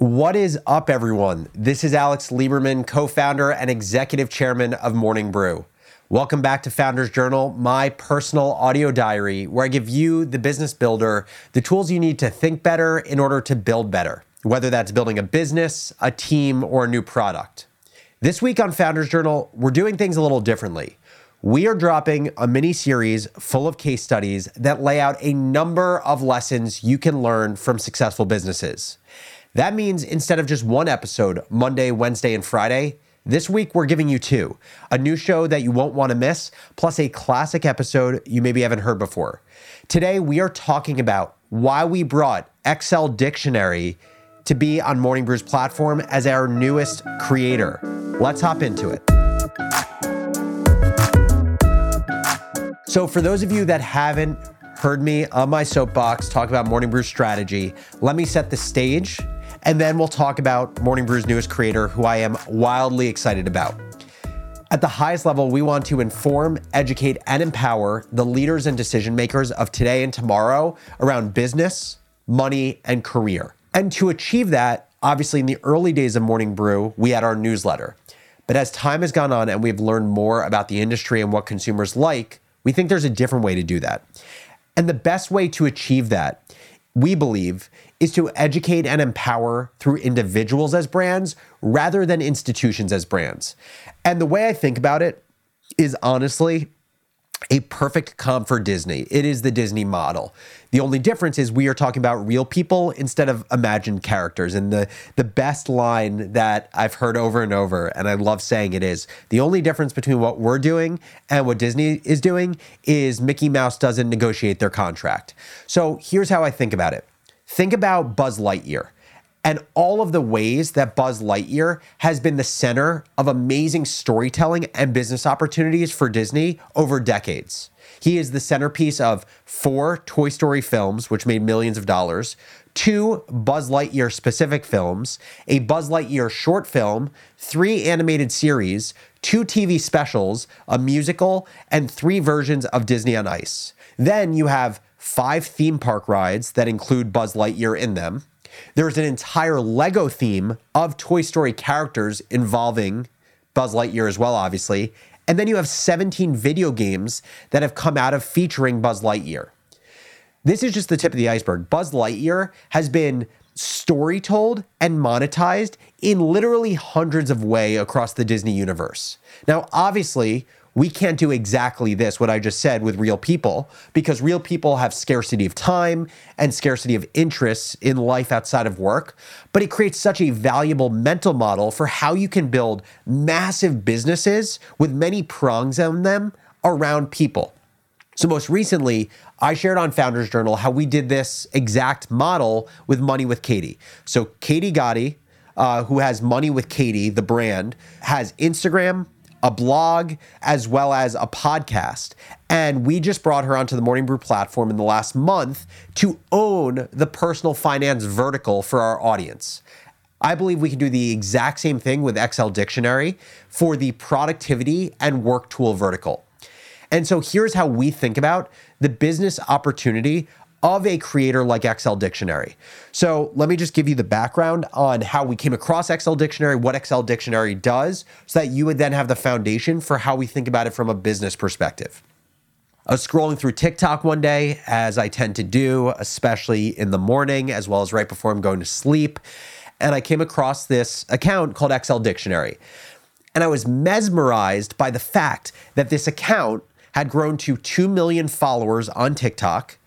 What is up, everyone? This is Alex Lieberman, co-founder and executive chairman of Morning Brew. Welcome back to Founders Journal, my personal audio diary, where I give you, the business builder, the tools you need to think better in order to build better, whether that's building a business, a team, or a new product. This week on Founders Journal, we're doing things a little differently. We are dropping a mini series full of case studies that lay out a number of lessons you can learn from successful businesses. That means instead of just one episode, Monday, Wednesday, and Friday, this week we're giving you two, a new show that you won't want to miss, plus a classic episode you maybe haven't heard before. Today, we are talking about why we brought Excel Dictionary to be on Morning Brew's platform as our newest creator. Let's hop into it. So for those of you that haven't heard me on my soapbox talk about Morning Brew strategy, let me set the stage. And then we'll talk about Morning Brew's newest creator, who I am wildly excited about. At the highest level, we want to inform, educate, and empower the leaders and decision makers of today and tomorrow around business, money, and career. And to achieve that, obviously in the early days of Morning Brew, we had our newsletter. But as time has gone on and we've learned more about the industry and what consumers like, we think there's a different way to do that. And the best way to achieve that, we believe, is to educate and empower through individuals as brands rather than institutions as brands. And the way I think about it is honestly a perfect comp for Disney. It is the Disney model. The only difference is we are talking about real people instead of imagined characters. And the best line that I've heard over and over, and I love saying it, is the only difference between what we're doing and what Disney is doing is Mickey Mouse doesn't negotiate their contract. So here's how I think about it. Think about Buzz Lightyear and all of the ways that Buzz Lightyear has been the center of amazing storytelling and business opportunities for Disney over decades. He is the centerpiece of 4 Toy Story films, which made millions of dollars, 2 Buzz Lightyear specific films, a Buzz Lightyear short film, 3 animated series, 2 TV specials, a musical, and 3 versions of Disney on Ice. Then you have 5 theme park rides that include Buzz Lightyear in them. There's an entire Lego theme of Toy Story characters involving Buzz Lightyear as well, obviously. And then you have 17 video games that have come out of featuring Buzz Lightyear. This is just the tip of the iceberg. Buzz Lightyear has been story told and monetized in literally hundreds of ways across the Disney universe. Now, obviously, we can't do exactly this, what I just said, with real people, because real people have scarcity of time and scarcity of interests in life outside of work. But it creates such a valuable mental model for how you can build massive businesses with many prongs on them around people. So most recently, I shared on Founders Journal how we did this exact model with Money with Katie. So Katie Gotti, who has Money with Katie, the brand, has Instagram, a blog, as well as a podcast. And we just brought her onto the Morning Brew platform in the last month to own the personal finance vertical for our audience. I believe we can do the exact same thing with Excel Dictionary for the productivity and work tool vertical. And so here's how we think about the business opportunity of a creator like Excel Dictionary. So let me just give you the background on how we came across Excel Dictionary, what Excel Dictionary does, so that you would then have the foundation for how we think about it from a business perspective. I was scrolling through TikTok one day, as I tend to do, especially in the morning, as well as right before I'm going to sleep. And I came across this account called Excel Dictionary. And I was mesmerized by the fact that this account had grown to 2 million followers on TikTok,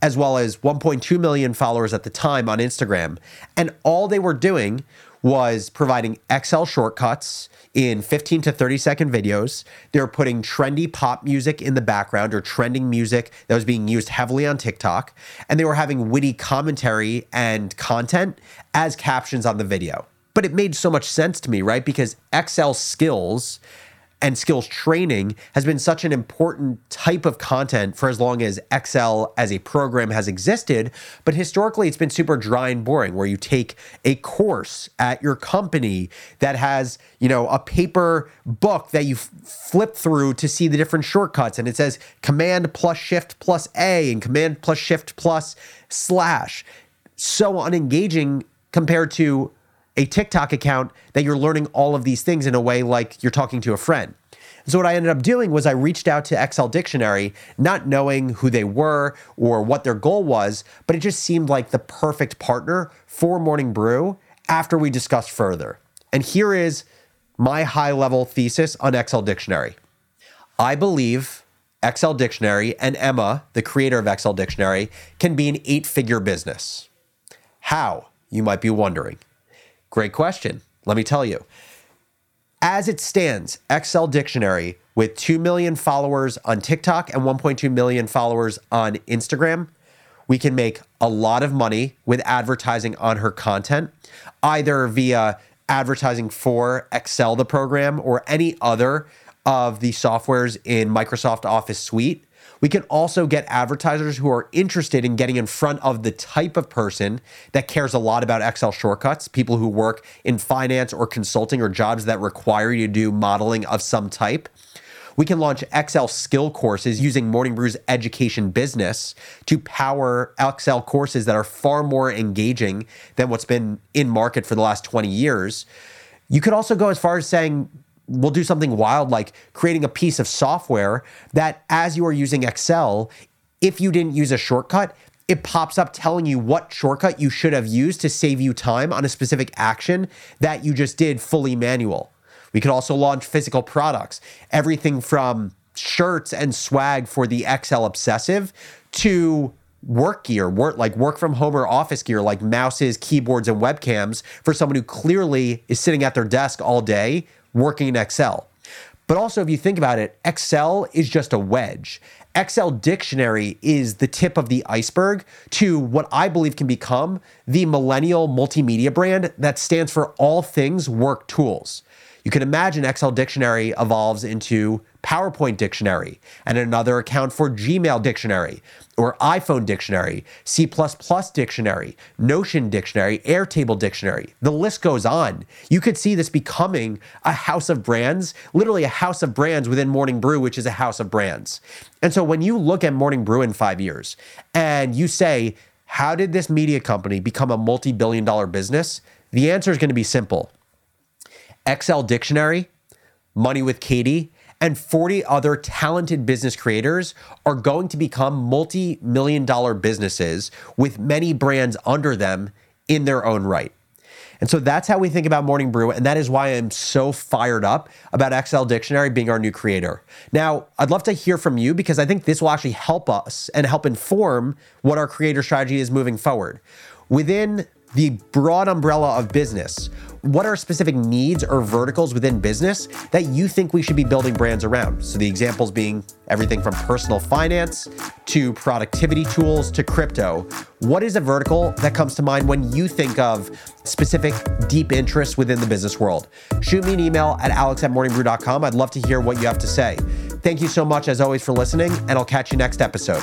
as well as 1.2 million followers at the time on Instagram. And all they were doing was providing Excel shortcuts in 15 to 30-second videos. They were putting trendy pop music in the background, or trending music that was being used heavily on TikTok. And they were having witty commentary and content as captions on the video. But it made so much sense to me, right? Because Excel skills and skills training has been such an important type of content for as long as Excel as a program has existed. But historically, it's been super dry and boring, where you take a course at your company that has, a paper book that you flip through to see the different shortcuts. And it says command plus shift plus A and command plus shift plus slash. So unengaging compared to a TikTok account that you're learning all of these things in a way like you're talking to a friend. And so what I ended up doing was I reached out to Excel Dictionary, not knowing who they were or what their goal was, but it just seemed like the perfect partner for Morning Brew after we discussed further. And here is my high-level thesis on Excel Dictionary. I believe Excel Dictionary and Emma, the creator of Excel Dictionary, can be an eight-figure business. How, you might be wondering. Great question. Let me tell you. As it stands, Excel Dictionary, with 2 million followers on TikTok and 1.2 million followers on Instagram, we can make a lot of money with advertising on her content, either via advertising for Excel, the program, or any other of the softwares in Microsoft Office Suite. We can also get advertisers who are interested in getting in front of the type of person that cares a lot about Excel shortcuts, people who work in finance or consulting or jobs that require you to do modeling of some type. We can launch Excel skill courses using Morning Brew's education business to power Excel courses that are far more engaging than what's been in market for the last 20 years. You could also go as far as saying, we'll do something wild like creating a piece of software that as you are using Excel, if you didn't use a shortcut, it pops up telling you what shortcut you should have used to save you time on a specific action that you just did fully manual. We could also launch physical products, everything from shirts and swag for the Excel obsessive to work gear, like work from home or office gear, like mouses, keyboards, and webcams for someone who clearly is sitting at their desk all day working in Excel. But also, if you think about it, Excel is just a wedge. Excel Dictionary is the tip of the iceberg to what I believe can become the millennial multimedia brand that stands for all things work tools. You can imagine Excel Dictionary evolves into PowerPoint Dictionary and another account for Gmail Dictionary or iPhone Dictionary, C++ Dictionary, Notion Dictionary, Airtable Dictionary. The list goes on. You could see this becoming a house of brands, literally a house of brands within Morning Brew, which is a house of brands. And so when you look at Morning Brew in 5 years and you say, how did this media company become a multi-billion dollar business? The answer is going to be simple. Excel Dictionary, Money with Katie, and 40 other talented business creators are going to become multi-million dollar businesses with many brands under them in their own right. And so that's how we think about Morning Brew, and that is why I'm so fired up about Excel Dictionary being our new creator. Now, I'd love to hear from you because I think this will actually help us and help inform what our creator strategy is moving forward. Within the broad umbrella of business, what are specific needs or verticals within business that you think we should be building brands around? So the examples being everything from personal finance to productivity tools to crypto. What is a vertical that comes to mind when you think of specific deep interests within the business world? Shoot me an email at alex@morningbrew.com. I'd love to hear what you have to say. Thank you so much as always for listening, and I'll catch you next episode.